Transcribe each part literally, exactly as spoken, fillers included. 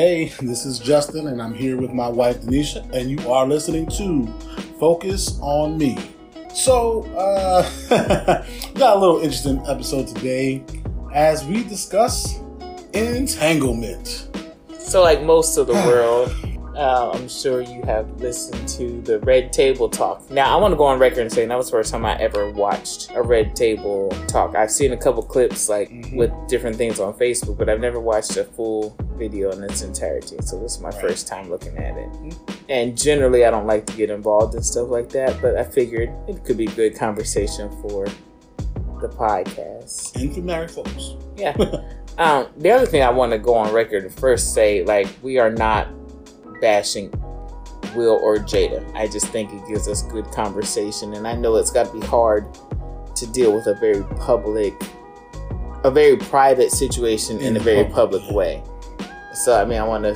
Hey, this is Justin, and I'm here with my wife, Denisha, and you are listening to Focus on Me. So, uh, we got a little interesting episode today as we discuss entanglement. So, like most of the world, uh, I'm sure you have listened to the Red Table Talk. Now, I want to go on record and say that was the first time I ever watched a Red Table Talk. I've seen a couple clips, like, mm-hmm. with different things on Facebook, but I've never watched a full video in its entirety, so this is my right. first time looking at it. And generally I don't like to get involved in stuff like that, but I figured it could be good conversation for the podcast and for married folks. Yeah. um the other thing I want to go on record and first say, like, we are not bashing Will or Jada. I just think it gives us good conversation, and I know it's got to be hard to deal with a very public a very private situation in, in a very public way. So, I mean, I want to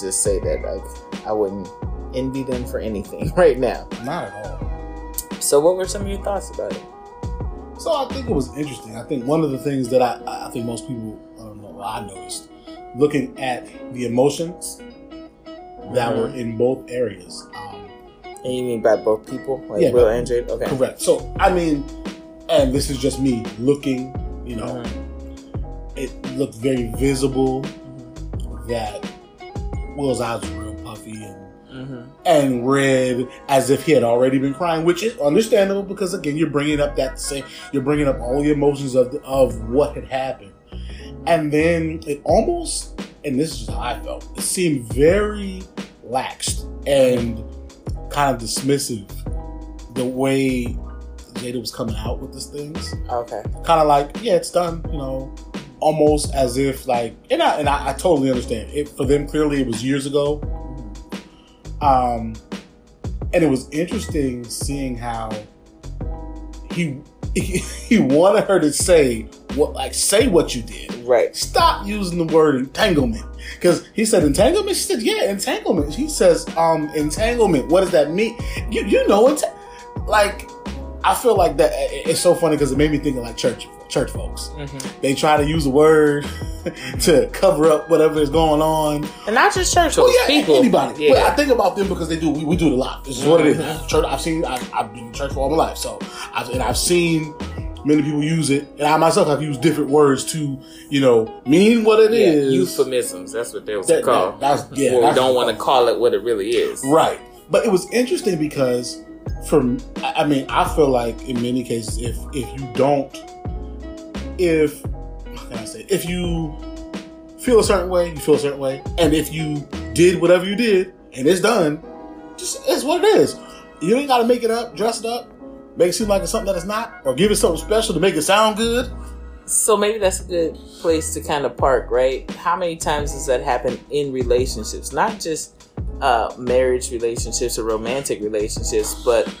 just say that, like, I wouldn't envy them for anything right now. Not at all. So what were some of your thoughts about it? So I think it was interesting. I think one of the things that I, I think most people, I don't know, I noticed, looking at the emotions that mm-hmm. were in both areas. Um, and you mean by both people? Like yeah, Will and Jade? Okay. Correct. So, I mean, and this is just me looking, you know, mm-hmm. it looked very visible that Will's eyes were real puffy and mm-hmm. and red, as if he had already been crying, which is understandable because, again, you're bringing up that same, you're bringing up all the emotions of the, of what had happened. And then it almost, and this is just how I felt, it seemed very laxed and kind of dismissive the way Jada was coming out with these things. Okay, kind of like, yeah, it's done, you know. Almost as if, like, and I and I, I totally understand. It, for them, clearly, it was years ago. Um, and it was interesting seeing how he, he he wanted her to say what, like, say what you did. Right. Stop using the word entanglement, because he said entanglement. She said, yeah, entanglement. He says, um, entanglement. What does that mean? You you know, enta- like, I feel like that. It, it's so funny because it made me think of, like, church. Church folks, mm-hmm. they try to use a word to cover up whatever is going on, and not just church folks. Well, yeah, people, anybody. Yeah. But I think about them because they do. We, we do it a lot. This is what it is. Church. I've seen. I, I've been in church for all my life, so I've, and I've seen many people use it, and I myself have used different words to, you know, mean what it yeah, is. Euphemisms. That's what they was that, called. That, that's yeah. Well, that's, we don't want to call it what it really is. Right. But it was interesting because, for I mean, I feel like in many cases, if if you don't. If how can I say, if you feel a certain way, you feel a certain way, and if you did whatever you did and it's done, just it's what it is. You ain't got to make it up, dress it up, make it seem like it's something that it's not, or give it something special to make it sound good. So maybe that's a good place to kind of park, right? How many times does that happen in relationships? Not just uh, marriage relationships or romantic relationships, but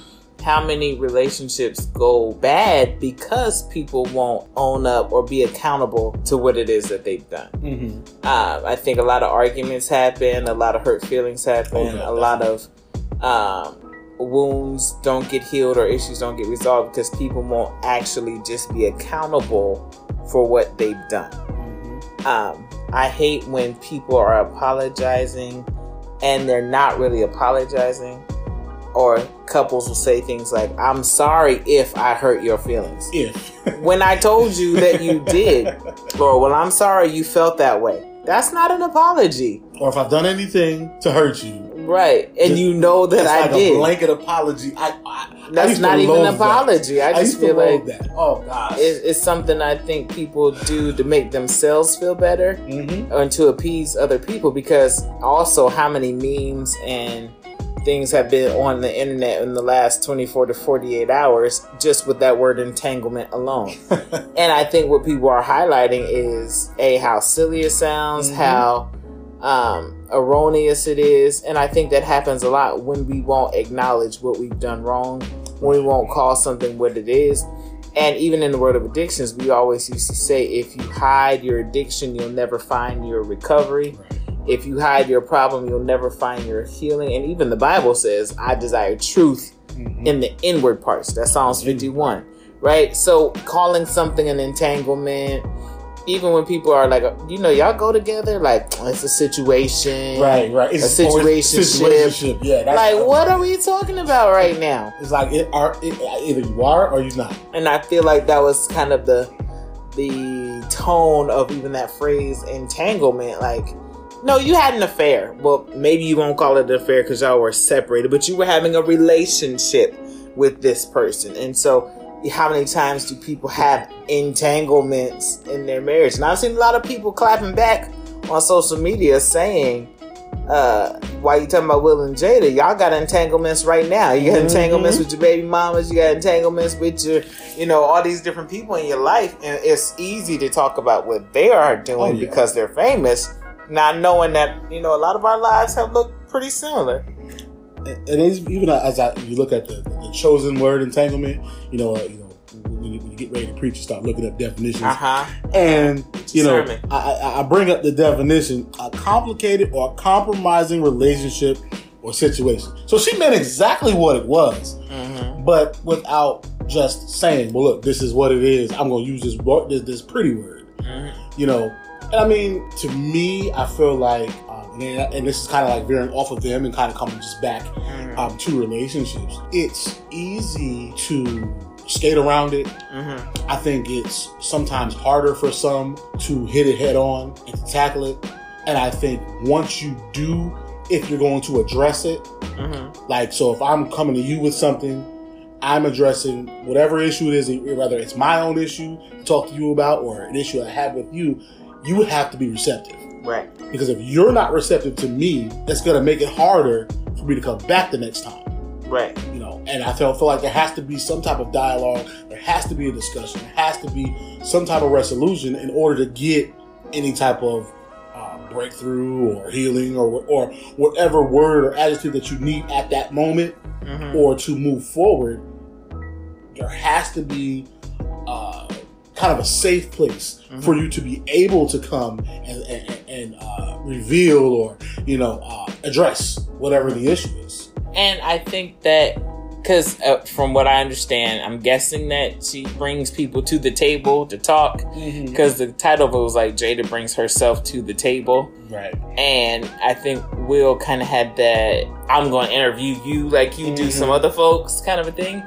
how many relationships go bad because people won't own up or be accountable to what it is that they've done. Mm-hmm. Uh, I think a lot of arguments happen, a lot of hurt feelings happen, okay, a lot of um, wounds don't get healed or issues don't get resolved because people won't actually just be accountable for what they've done. Mm-hmm. Um, I hate when people are apologizing and they're not really apologizing. Or couples will say things like, I'm sorry if I hurt your feelings. If. When I told you that you did. Or, well, I'm sorry you felt that way. That's not an apology. Or if I've done anything to hurt you. Right. And just, you know that I like did. That's like a blanket apology. I, I, that's I not even an apology. That. I just I feel like that. Oh, gosh. It's, it's something I think people do to make themselves feel better. Mm-hmm. And to appease other people. Because also how many memes and things have been on the internet in the last twenty-four to forty-eight hours just with that word entanglement alone. And I think what people are highlighting is A, how silly it sounds, mm-hmm. how um, erroneous it is. And I think that happens a lot when we won't acknowledge what we've done wrong, when we won't call something what it is. And even in the world of addictions, we always used to say, if you hide your addiction, you'll never find your recovery. Right. If you hide your problem, you'll never find your healing. And even the Bible says, I desire truth mm-hmm. in the inward parts. That's Psalms fifty-one, right? So calling something an entanglement even when people are like, you know, y'all go together, like, oh, it's a situation. Right, right. It's a situationship. Yeah, that's, like, what are we talking about right now? It's like, it, are, it, either you are or you're not. And I feel like that was kind of the the tone of even that phrase, entanglement. Like, no, you had an affair. Well, maybe you won't call it an affair because y'all were separated, but you were having a relationship with this person. And so, how many times do people have entanglements in their marriage? And I've seen a lot of people clapping back on social media saying, uh, why you talking about Will and Jada? Y'all got entanglements right now. You got mm-hmm. entanglements with your baby mamas. You got entanglements with your, you know, all these different people in your life. And it's easy to talk about what they are doing oh, yeah. because they're famous. Not knowing that, you know, a lot of our lives have looked pretty similar. And it's, even as I, you look at the, the chosen word entanglement, you know, uh, you know, when you, when you get ready to preach, you start looking up definitions. Uh-huh. And you know, I, I bring up the definition: a complicated or compromising relationship or situation. So she meant exactly what it was, mm-hmm. but without just saying, "Well, look, this is what it is. I'm going to use this this, this pretty word." Mm-hmm. You know, and I mean, to me, I feel like. And, and this is kind of like veering off of them and kind of coming just back um, to relationships. It's easy to skate around it. Mm-hmm. I think it's sometimes harder for some to hit it head on and to tackle it. And I think once you do, if you're going to address it, mm-hmm. like, so if I'm coming to you with something, I'm addressing whatever issue it is, whether it's my own issue to talk to you about or an issue I have with you, you have to be receptive. Right. Because if you're not receptive to me, that's going to make it harder for me to come back the next time. Right. You know, and I feel, feel like there has to be some type of dialogue. There has to be a discussion. There has to be some type of resolution in order to get any type of uh, breakthrough or healing or or whatever word or adjective that you need at that moment mm-hmm. or to move forward. There has to be uh, kind of a safe place mm-hmm. for you to be able to come and, and and uh, reveal or, you know, uh, address whatever the issue is. And I think that, because uh, from what I understand, I'm guessing that she brings people to the table to talk, because mm-hmm. the title of it was like, Jada brings herself to the table. Right. And I think Will kind of had that, I'm going to interview you like you mm-hmm. do some other folks kind of a thing.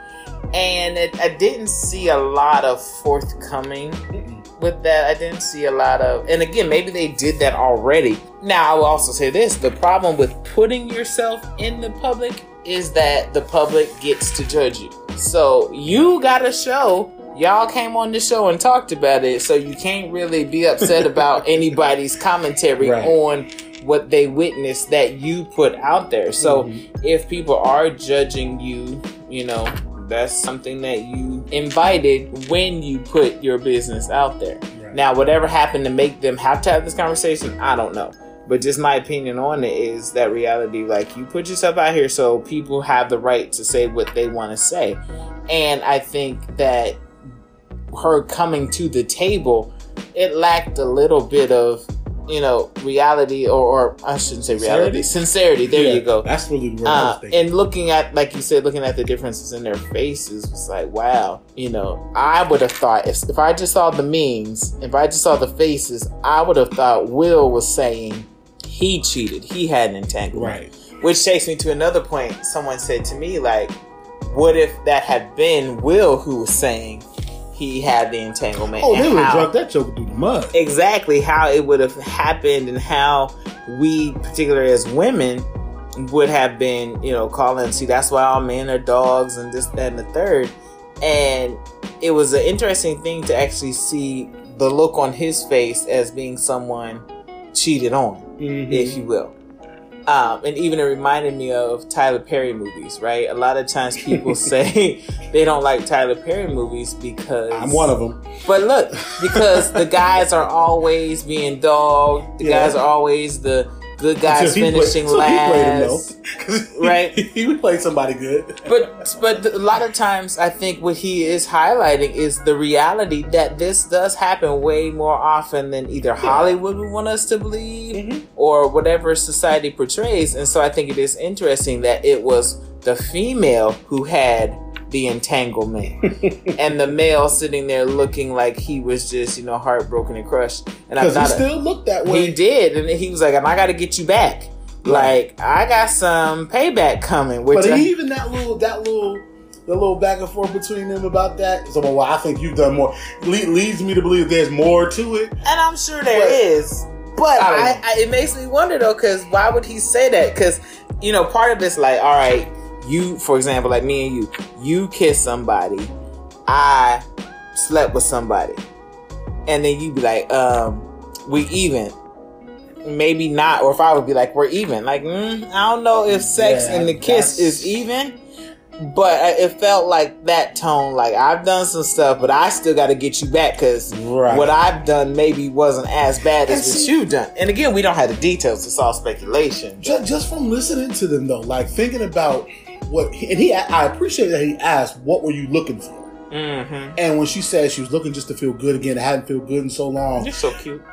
And it, I didn't see a lot of forthcoming mm-mm. with that. I didn't see a lot of... And again, maybe they did that already. Now, I will also say this. The problem with putting yourself in the public is that the public gets to judge you. So, you got a show. Y'all came on the show and talked about it. So, you can't really be upset about anybody's commentary right. on what they witnessed that you put out there. So, mm-hmm. if people are judging you, you know... That's something that you invited when you put your business out there. Right. Now, whatever happened to make them have to have this conversation, I don't know. But just my opinion on it is that reality, like, you put yourself out here so people have the right to say what they want to say. And I think that her coming to the table, it lacked a little bit of, you know, reality, or, or I shouldn't say reality, sincerity. sincerity there yeah, you go. That's really the word I was thinking. And looking at, like you said, looking at the differences in their faces was like, wow. You know, I would have thought if, if I just saw the memes, if I just saw the faces, I would have thought Will was saying he cheated, he had an entanglement. Right. Which takes me to another point. Someone said to me, like, what if that had been Will who was saying he had the entanglement? Oh, they would have dropped that joke through the mud. Exactly how it would have happened, and how we, particularly as women, would have been, you know, calling. See, that's why all men are dogs, and this, that, and the third. And it was an interesting thing to actually see the look on his face as being someone cheated on, mm-hmm. if you will. Um, and even it reminded me of Tyler Perry movies, right? A lot of times people say they don't like Tyler Perry movies because... I'm one of them. But look, because the guys are always being dogged. The yeah. guys are always the good guys so finishing played, last. So he him, right? He would play somebody good. But but a lot of times I think what he is highlighting is the reality that this does happen way more often than either Hollywood would want us to believe mm-hmm. or whatever society portrays. And so I think it is interesting that it was the female who had the entanglement, and the male sitting there looking like he was just, you know, heartbroken and crushed. And I thought he still looked that way. He did, and he was like, "I got to get you back. Like I got some payback coming." Which but I- even that little, that little, the little back and forth between them about that. So, well, I think you've done more. Le- leads me to believe there's more to it, and I'm sure there but- is. But I, I, it makes me wonder, though, because why would he say that? Because, you know, part of it's like, all right, you, for example, like me and you, you kiss somebody, I slept with somebody. And then you be like, um, we even. Maybe not. Or if I would be like, we're even. Like, mm, I don't know if sex yeah, and the kiss that's... is even. But it felt like that tone, like I've done some stuff, but I still got to get you back because right. what I've done maybe wasn't as bad as see, what you've done. And again, we don't have the details; it's all speculation. Just, just from listening to them, though, like thinking about what, he, and he, I appreciate that he asked, "What were you looking for?" Mm-hmm. And when she said she was looking just to feel good again, I hadn't felt good in so long. You're so cute.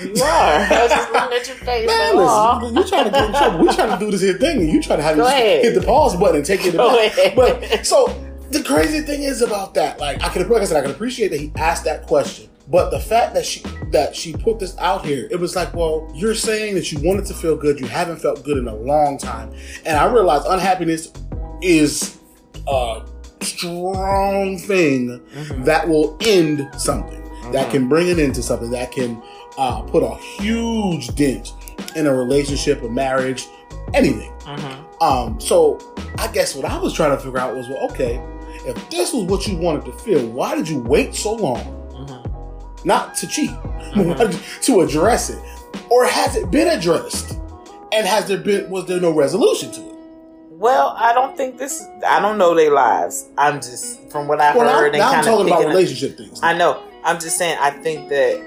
You are. I was just looking at your face. Man, listen, you're trying to get in trouble. We're trying to do this here thing, and you trying to have this, hit the pause button and take it back. But so the crazy thing is about that, like I can, like I said, I can appreciate that he asked that question, but the fact that she that she put this out here, it was like, well, you're saying that you wanted to feel good, you haven't felt good in a long time, and I realize unhappiness is a strong thing mm-hmm. that will end something, mm-hmm. that can bring an end to something, that can. Uh, put a huge dent in a relationship, a marriage, anything. Mm-hmm. Um, so I guess what I was trying to figure out was, well, okay, if this was what you wanted to feel, why did you wait so long? Mm-hmm. Not to cheat, mm-hmm. to address it, or has it been addressed? And has there been was there no resolution to it? Well, I don't think this. I don't know their lives. I'm just from what I well, heard. Now, now I'm talking about relationship up. Things. Now. I know. I'm just saying. I think that.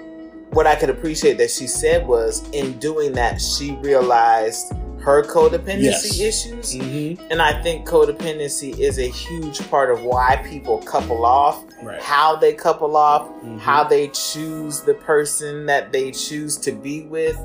What I could appreciate that she said was in doing that, she realized her codependency yes. issues. Mm-hmm. And I think codependency is a huge part of why people couple off, right. how they couple off, mm-hmm. how they choose the person that they choose to be with.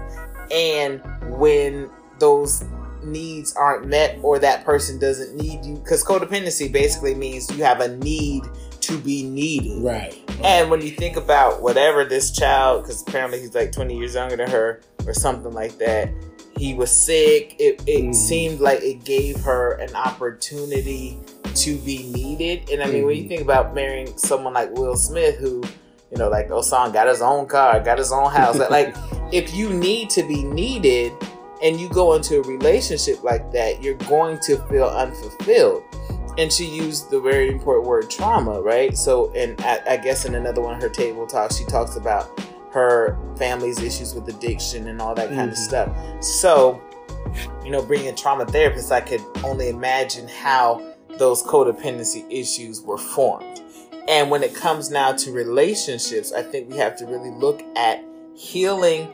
And when those needs aren't met or that person doesn't need you, because codependency basically means you have a need to be needed. Right. right. And when you think about whatever this child, because apparently he's like twenty years younger than her or something like that, he was sick. It, it mm. seemed like it gave her an opportunity to be needed. And I mean, mm. when you think about marrying someone like Will Smith, who, you know, like Osan got his own car, got his own house. Like, if you need to be needed and you go into a relationship like that, you're going to feel unfulfilled. And she used the very important word trauma, right? So, and I, I guess in another one of her table talks, she talks about her family's issues with addiction and all that kind mm-hmm. of stuff. So, you know, being a trauma therapist, I could only imagine how those codependency issues were formed. And when it comes now to relationships, I think we have to really look at healing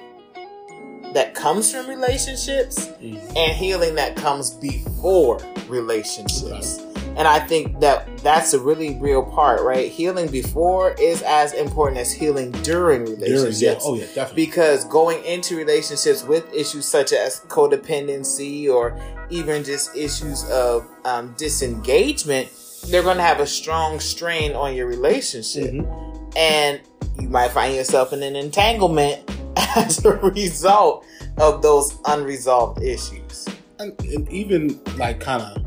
that comes from relationships mm-hmm. and healing that comes before relationships. Right. And I think that that's a really real part, right? Healing before is as important as healing during relationships. During, yeah. Oh, yeah, definitely. Because going into relationships with issues such as codependency or even just issues of um, disengagement, they're going to have a strong strain on your relationship. Mm-hmm. And you might find yourself in an entanglement as a result of those unresolved issues. And, and even like kind of,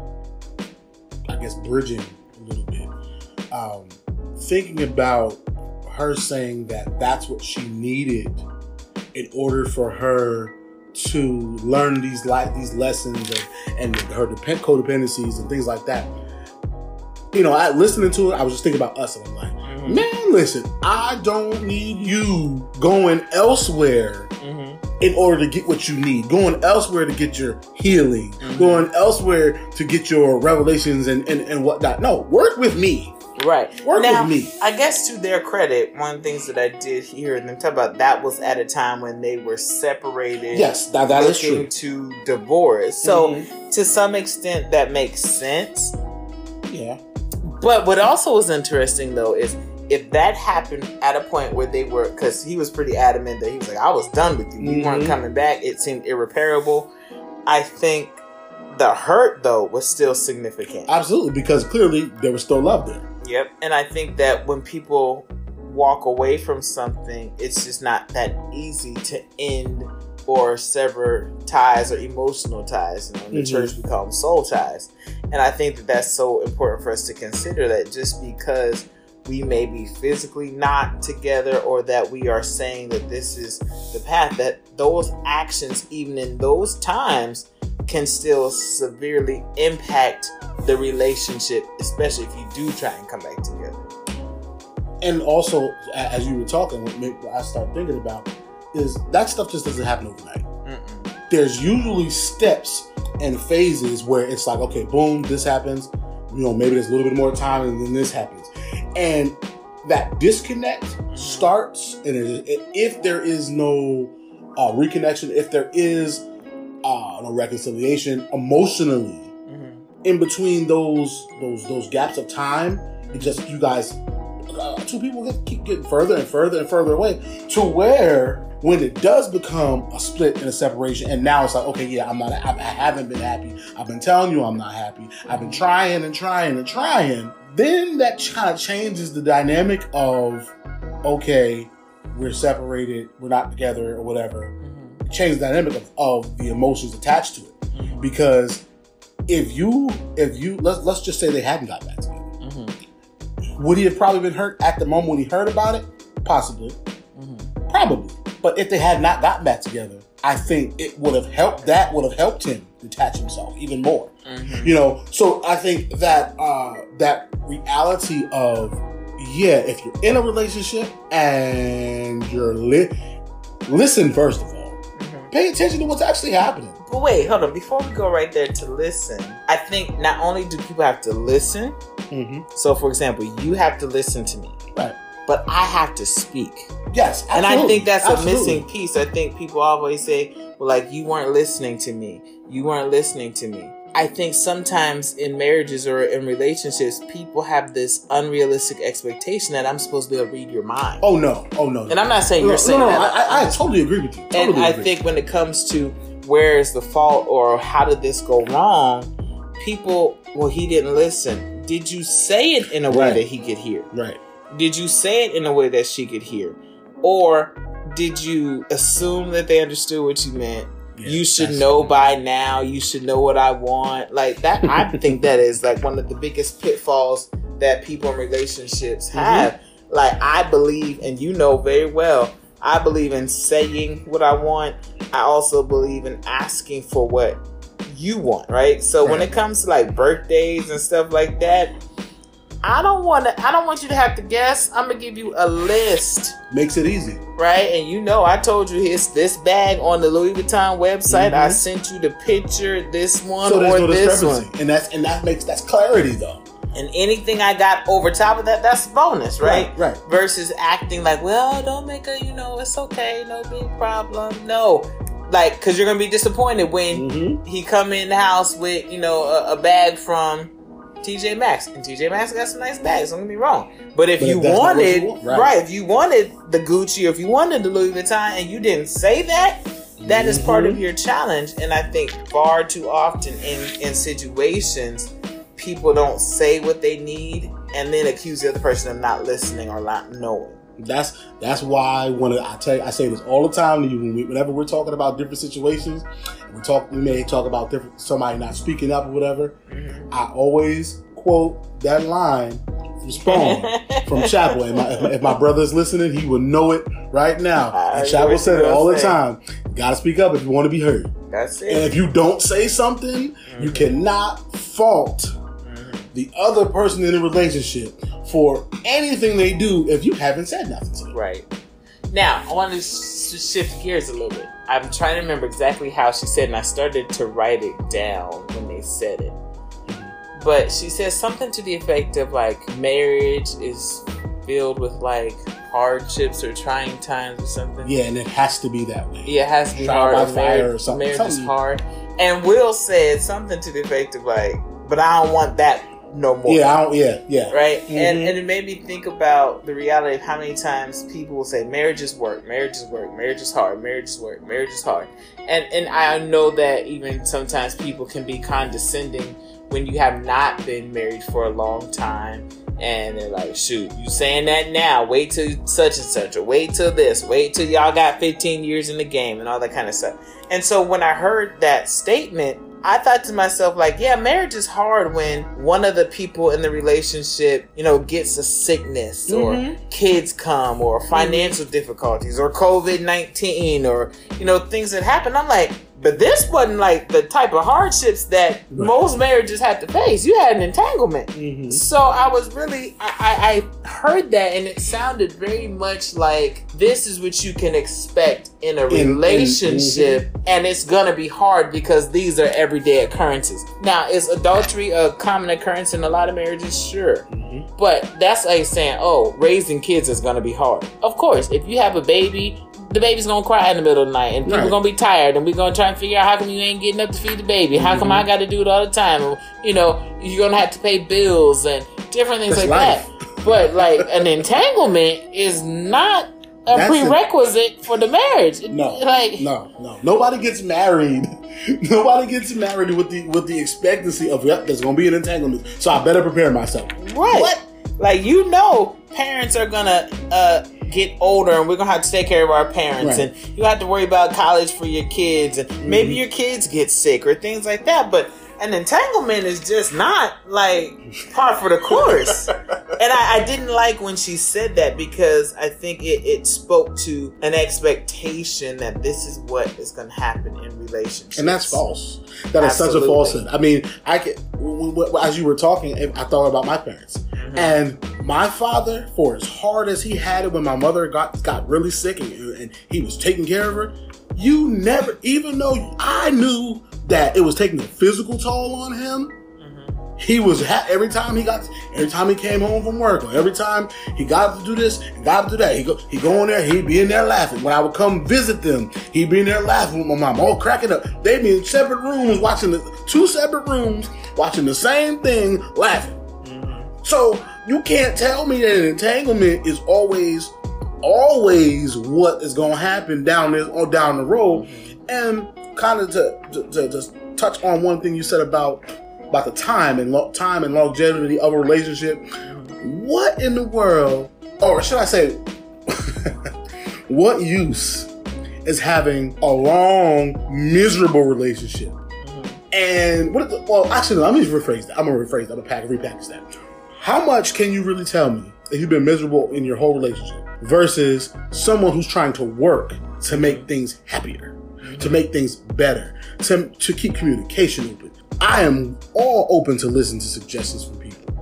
I guess, bridging a little bit, um, thinking about her saying that that's what she needed in order for her to learn these like these lessons of, and her depend- codependencies and things like that. You know, I listening to it, I was just thinking about us, and I'm like, mm-hmm. man, listen, I don't need you going elsewhere mm-hmm. in order to get what you need, going elsewhere to get your healing, mm-hmm. going elsewhere to get your revelations and, and, and whatnot. No, work with me. Right. Work now, with me. I guess to their credit, one of the things that I did hear them talk about, that was at a time when they were separated. Yes, that, that is true. To divorce. So mm-hmm. to some extent, that makes sense. Yeah. But what also was interesting, though, is if that happened at a point where they were, because he was pretty adamant that he was like, I was done with you. We mm-hmm. weren't coming back. It seemed irreparable. I think the hurt, though, was still significant. Absolutely, because clearly there was still love there. Yep. And I think that when people walk away from something, it's just not that easy to end or sever ties or emotional ties. And in the mm-hmm. church, we call them soul ties. And I think that that's so important for us to consider, that just because we may be physically not together, or that we are saying that this is the path, that those actions, even in those times, can still severely impact the relationship, especially if you do try and come back together. And also, as you were talking, what I started thinking about is that stuff just doesn't happen overnight. Mm-mm. There's usually steps and phases where it's like, okay, boom, this happens. You know, maybe there's a little bit more time, and then this happens. And that disconnect starts, and if there is no uh, reconnection, if there is uh, no reconciliation emotionally, mm-hmm. in between those those those gaps of time, it just you guys, uh, two people get, keep getting further and further and further away, to where when it does become a split and a separation, and now it's like, okay, yeah, I'm not, I, I haven't been happy. I've been telling you I'm not happy. I've been trying and trying and trying. Then that kind of changes the dynamic of, okay, we're separated, we're not together, or whatever. It changes the dynamic of, of the emotions attached to it, because if you, if you, let's let's just say they hadn't got back together, mm-hmm. would he have probably been hurt at the moment when he heard about it? Possibly, mm-hmm. probably. But if they had not gotten back together, I think it would have helped. That would have helped him detach himself even more. Mm-hmm. You know, so I think that uh, that reality of, yeah, if you're in a relationship and you're li- listen first of all, mm-hmm. pay attention to what's actually happening. But wait, hold on. Before we go right there to listen, I think not only do people have to listen. Mm-hmm. So, for example, you have to listen to me, right? But I have to speak. Yes, absolutely. And I think that's absolutely. a missing piece. I think people always say, "Well, like you weren't listening to me. You weren't listening to me." I think sometimes in marriages or in relationships, people have this unrealistic expectation that I'm supposed to be able to read your mind. Oh, no. Oh, no. And I'm not saying no, you're saying no, no, that. No, I, I, I totally agree with you. Totally and agree. I think when it comes to where is the fault or how did this go wrong, people, well, he didn't listen. Did you say it in a way right. that he could hear? Right. Did you say it in a way that she could hear? Or did you assume that they understood what you meant? Yes, you should know by now. You should know what I want. Like that, I think that is like one of the biggest pitfalls that people in relationships have. Mm-hmm. Like I believe, and you know very well, I believe in saying what I want. I also believe in asking for what you want, right? So right. when it comes to like birthdays and stuff like that, I don't want to. I don't want you to have to guess. I'm gonna give you a list. Makes it easy, right? And you know, I told you it's this bag on the Louis Vuitton website. Mm-hmm. I sent you the picture. This one so or no this one, and that's and that makes that's clarity though. And anything I got over top of that, that's bonus, right? Right. right. Versus acting like, well, don't make a, you know, it's okay, no big problem, no. Like, cause you're gonna be disappointed when mm-hmm. he come in the house with, you know, a, a bag from T J Maxx, and T J Maxx got some nice bags, don't get me wrong, but if but you wanted you want, right. right if you wanted the Gucci or if you wanted the Louis Vuitton and you didn't say that, that mm-hmm. is part of your challenge. And I think far too often in, in situations people don't say what they need and then accuse the other person of not listening or not knowing. That's that's why when I tell you, I say this all the time to you. When we, whenever we're talking about different situations, we talk. We may talk about different somebody not speaking up or whatever. Mm-hmm. I always quote that line from Spawn from Chappell. And my, if, my, if my brother's listening, he will know it right now. I and Chappell said it all the time. Gotta speak up if you want to be heard. That's it. And if you don't say something, mm-hmm. you cannot fault mm-hmm. the other person in the relationship for anything they do if you haven't said nothing to them. Right. Now, I want to shift gears a little bit. I'm trying to remember exactly how she said, and I started to write it down when they said it. But she said something to the effect of, like, marriage is filled with, like, hardships or trying times or something. Yeah, and it has to be that way. Yeah, it has to be hard. Trial by fire or something. Marriage is hard. And Will said something to the effect of, like, but I don't want that no more. Yeah, I don't, yeah, yeah. Right? Mm-hmm. And, and it made me think about the reality of how many times people will say, marriage is work, marriage is work, marriage is hard, marriage is work, marriage is hard. And, and I know that even sometimes people can be condescending when you have not been married for a long time. And they're like, shoot, you saying that now, wait till such and such, or wait till this, wait till y'all got fifteen years in the game and all that kind of stuff. And so when I heard that statement, I thought to myself, like, yeah, marriage is hard when one of the people in the relationship, you know, gets a sickness, mm-hmm. or kids come, or financial mm-hmm. difficulties, or covid nineteen, or, you know, things that happen. I'm like, but this wasn't like the type of hardships that right. most marriages have to face. You had an entanglement. Mm-hmm. So I was really, I, I, I heard that, and it sounded very much like this is what you can expect in a relationship, mm-hmm. and it's going to be hard because these are everyday occurrences. Now, is adultery a common occurrence in a lot of marriages? Sure. Mm-hmm. But that's like saying, oh, raising kids is going to be hard. Of course, if you have a baby, the baby's gonna cry in the middle of the night, and people right. gonna be tired, and we're gonna try and figure out how come you ain't getting up to feed the baby, how mm-hmm. come I gotta do it all the time, or, you know, you're gonna have to pay bills and different things. That's like life. That but like an entanglement is not a That's prerequisite a, for the marriage. It, no, like no, no. Nobody gets married. Nobody gets married with the with the expectancy of, yep, there's gonna be an entanglement, so I better prepare myself. Right. What? Like, you know, parents are gonna uh, get older, and we're gonna have to take care of our parents, right. and you have to worry about college for your kids, and mm-hmm. maybe your kids get sick or things like that. But an entanglement is just not like par for the course. And I, I didn't like when she said that, because I think it, it spoke to an expectation that this is what is going to happen in relationships. And that's false. That Absolutely. Is such a falsehood. I mean, I can, w- w- as you were talking, I thought about my parents. Mm-hmm. And my father, for as hard as he had it when my mother got, got really sick and, and he was taking care of her, you never, even though I knew that it was taking a physical toll on him, mm-hmm. he was ha- every time he got, every time he came home from work, or every time he got to do this, and got to do that, he go, he go in there, he'd be in there laughing. When I would come visit them, he'd be in there laughing with my mom, all cracking up. They'd be in separate rooms watching the two separate rooms watching the same thing, laughing. Mm-hmm. So you can't tell me that an entanglement is always, always what is going to happen down this or down the road, and. Kind of to, to, to just touch on one thing you said about about the time and lo- time and longevity of a relationship. What in the world, or should I say, what use is having a long, miserable relationship? And what? The, well, actually, let me rephrase that. I'm gonna rephrase that. I'm gonna pack, repackage that. How much can you really tell me that you've been miserable in your whole relationship versus someone who's trying to work to make things happier? To make things better, to to keep communication open. I am all open to listen to suggestions from people.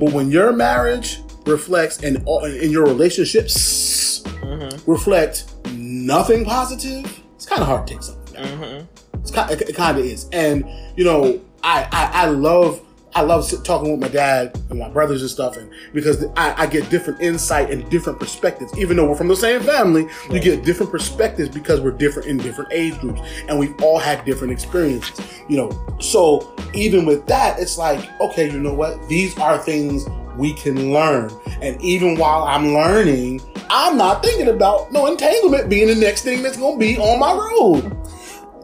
But when your marriage reflects and in your relationships mm-hmm. reflect nothing positive, it's kind of hard to take something back. Mm-hmm. It's kind, it, it kind of is. And, you know, I, I, I love... I love talking with my dad and my brothers and stuff, and because I, I get different insight and different perspectives. Even though we're from the same family, right. you get different perspectives because we're different in different age groups, and we've all had different experiences. You know, so even with that, it's like, okay, you know what? These are things we can learn, and even while I'm learning, I'm not thinking about no entanglement being the next thing that's going to be on my road.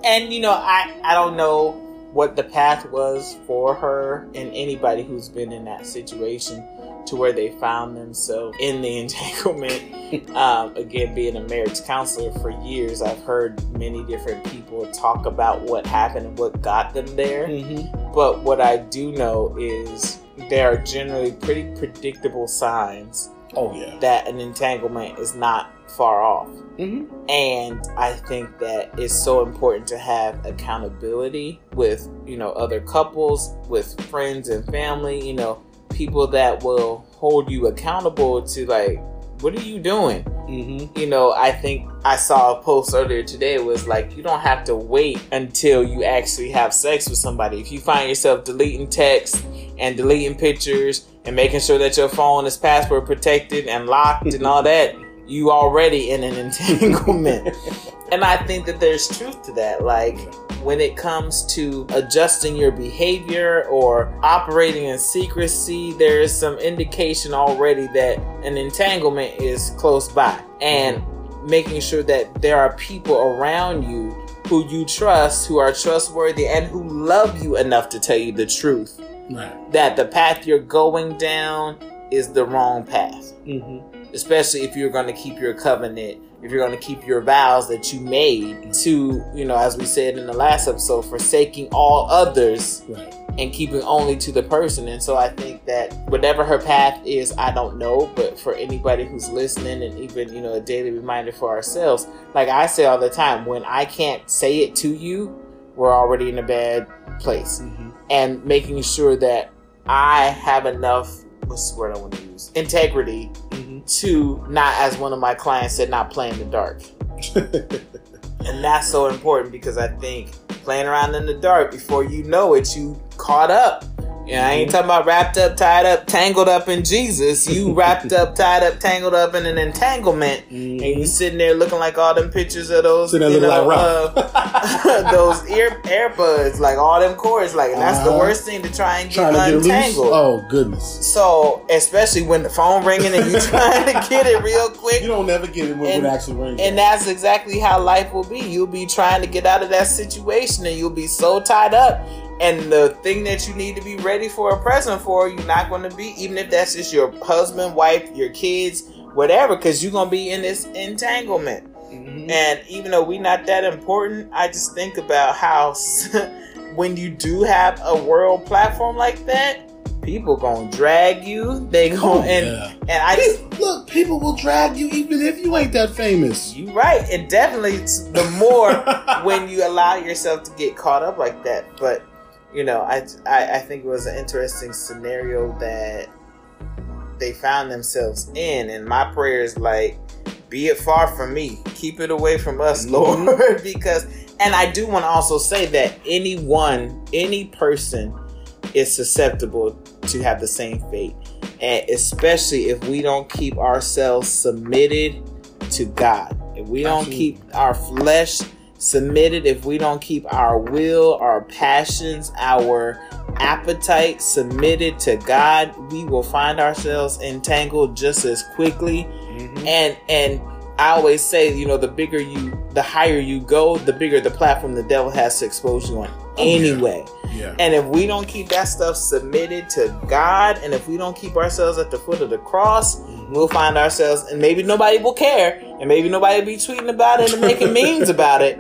And you know, I I don't know what the path was for her and anybody who's been in that situation to where they found themselves in the entanglement. Um, again, being a marriage counselor for years, I've heard many different people talk about what happened and what got them there. Mm-hmm. But what I do know is there are generally pretty predictable signs oh, yeah. that an entanglement is not far off. Mm-hmm. And I think that it's so important to have accountability with, you know, other couples, with friends and family, you know, people that will hold you accountable to, like, what are you doing? Mm-hmm. You know, I think I saw a post earlier today. It was like, you don't have to wait until you actually have sex with somebody. If you find yourself deleting texts and deleting pictures and making sure that your phone is password protected and locked and all that, you already in an entanglement. And I think that there's truth to that. Like, when it comes to adjusting your behavior or operating in secrecy, there is some indication already that an entanglement is close by. And making sure that there are people around you who you trust, who are trustworthy, and who love you enough to tell you the truth. Right. That the path you're going down is the wrong path. Mm-hmm. Especially if you're going to keep your covenant, if you're going to keep your vows that you made to, you know, as we said in the last episode, forsaking all others, right, and keeping only to the person. And so I think that whatever her path is, I don't know, but for anybody who's listening, and even, you know, a daily reminder for ourselves, like I say all the time, when I can't say it to you, we're already in a bad place. Mm-hmm. And making sure that I have enough, what's the word I want to use? Integrity. Mm-hmm. To not, as one of my clients said, not play in the dark. And that's so important, because I think playing around in the dark, before you know it, you caught up. You know, I ain't talking about wrapped up, tied up, tangled up in Jesus. You wrapped up, tied up, tangled up in an entanglement. Mm-hmm. And you sitting there looking like all them pictures of those, you know, like uh, those ear earbuds, like all them cords. Like, and that's uh-huh. the worst thing to try and get untangled. Get oh, goodness. So, especially when the phone ringing and you trying to get it real quick. You don't never get it when and, it actually rings. And that's exactly how life will be. You'll be trying to get out of that situation and you'll be so tied up. And the thing that you need to be ready for a present for, you're not going to be, even if that's just your husband, wife, your kids, whatever, because you're going to be in this entanglement. Mm-hmm. And even though we're not that important, I just think about how when you do have a world platform like that, people gonna drag you. They gonna oh, and, yeah. and I just, look, people will drag you even if you ain't that famous. You right, and definitely the more when you allow yourself to get caught up like that, but. You know, I, I, I think it was an interesting scenario that they found themselves in. And my prayer is like, be it far from me. Keep it away from us, Lord. Mm-hmm. Because, and I do want to also say that anyone, any person is susceptible to have the same fate. And especially if we don't keep ourselves submitted to God. If we don't mm-hmm. keep our flesh submitted, if we don't keep our will, our passions, our appetite submitted to God, we will find ourselves entangled just as quickly. Mm-hmm. And and I always say, you know, the bigger you, the higher you go, the bigger the platform the devil has to expose you on oh, anyway. Yeah. Yeah. And if we don't keep that stuff submitted to God, and if we don't keep ourselves at the foot of the cross, we'll find ourselves, and maybe nobody will care, and maybe nobody will be tweeting about it and making memes about it.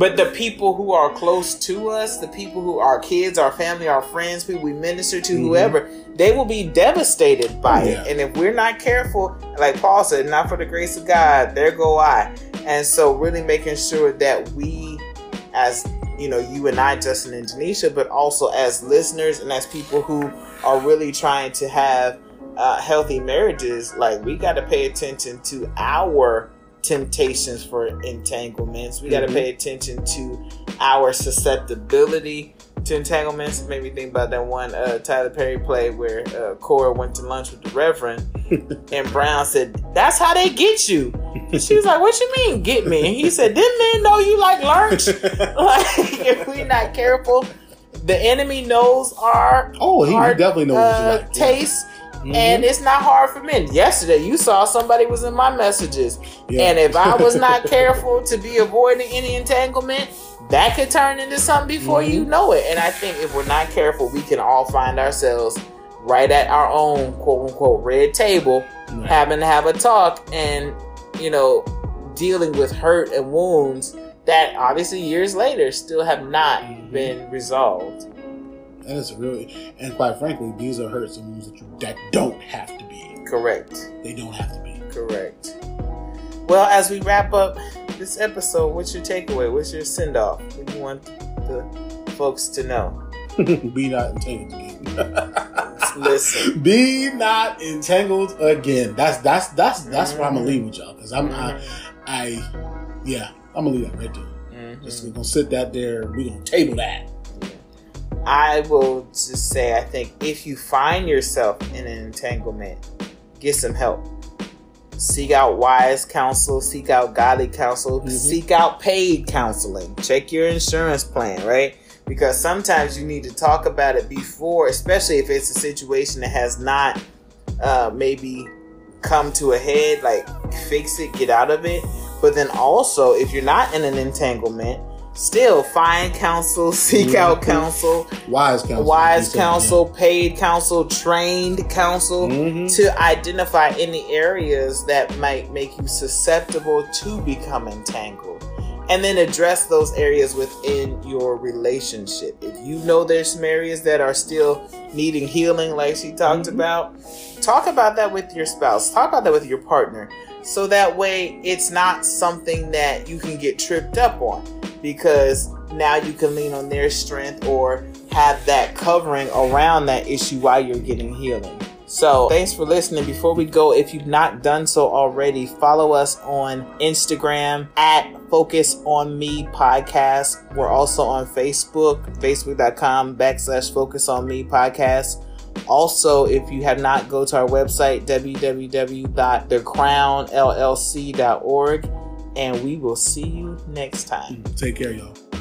But the people who are close to us, the people who are kids, our family, our friends, people we minister to, mm-hmm. whoever, they will be devastated by yeah. it. And if we're not careful, like Paul said, not for the grace of God, there go I. And so really making sure that we, as you know, you and I, Justin and Janisha, but also as listeners and as people who are really trying to have uh, healthy marriages, like we got to pay attention to our temptations for entanglements. We got to mm-hmm. pay attention to our susceptibility to entanglements. It made me think about that one uh, Tyler Perry play where uh, Cora went to lunch with the Reverend and Brown said, "That's how they get you." And she was like, "What you mean get me?" And he said, "Didn't men know you like lunch?" Like, if we're not careful, the enemy knows our oh he our, definitely knows uh, like. taste. Mm-hmm. And it's not hard for men. Yesterday, you saw somebody was in my messages. Yeah. And if I was not careful to be avoiding any entanglement, that could turn into something before mm-hmm. you know it. And I think if we're not careful, we can all find ourselves right at our own quote unquote red table, right, having to have a talk and, you know, dealing with hurt and wounds that obviously years later still have not mm-hmm. been resolved. And it's really, and quite frankly, these are hurts and wounds that you that don't have to be. Correct. They don't have to be. Correct. Well, as we wrap up this episode, what's your takeaway? What's your send off? What do you want the folks to know? Be not entangled again. Listen. Be not entangled again. That's that's that's that's mm-hmm. where I'm gonna leave with y'all, because I'm mm-hmm. I, I yeah I'm gonna leave that right there. Mm-hmm. Just we're gonna sit that there. We're gonna table that. I will just say, I think if you find yourself in an entanglement, get some help. Seek out wise counsel. Seek out godly counsel. Mm-hmm. Seek out paid counseling. Check your insurance plan, right? Because sometimes you need to talk about it before, especially if it's a situation that has not uh, maybe come to a head, like fix it, get out of it. But then also, if you're not in an entanglement, still find counsel, seek mm-hmm. out counsel, wise counsel, wise counsel, saying, yeah. paid counsel, trained counsel mm-hmm. to identify any areas that might make you susceptible to become entangled. And then address those areas within your relationship. If you know there's some areas that are still needing healing, like she talked mm-hmm. about, talk about that with your spouse. Talk about that with your partner. So that way it's not something that you can get tripped up on, because now you can lean on their strength or have that covering around that issue while you're getting healing. So thanks for listening. Before we go, if you've not done so already, follow us on Instagram at Focus on Me Podcast. We're also on Facebook, facebook.com backslash Focus on Me Podcast. Also, if you have not, go to our website, w w w dot the crown l l c dot org. And we will see you next time. Take care, y'all.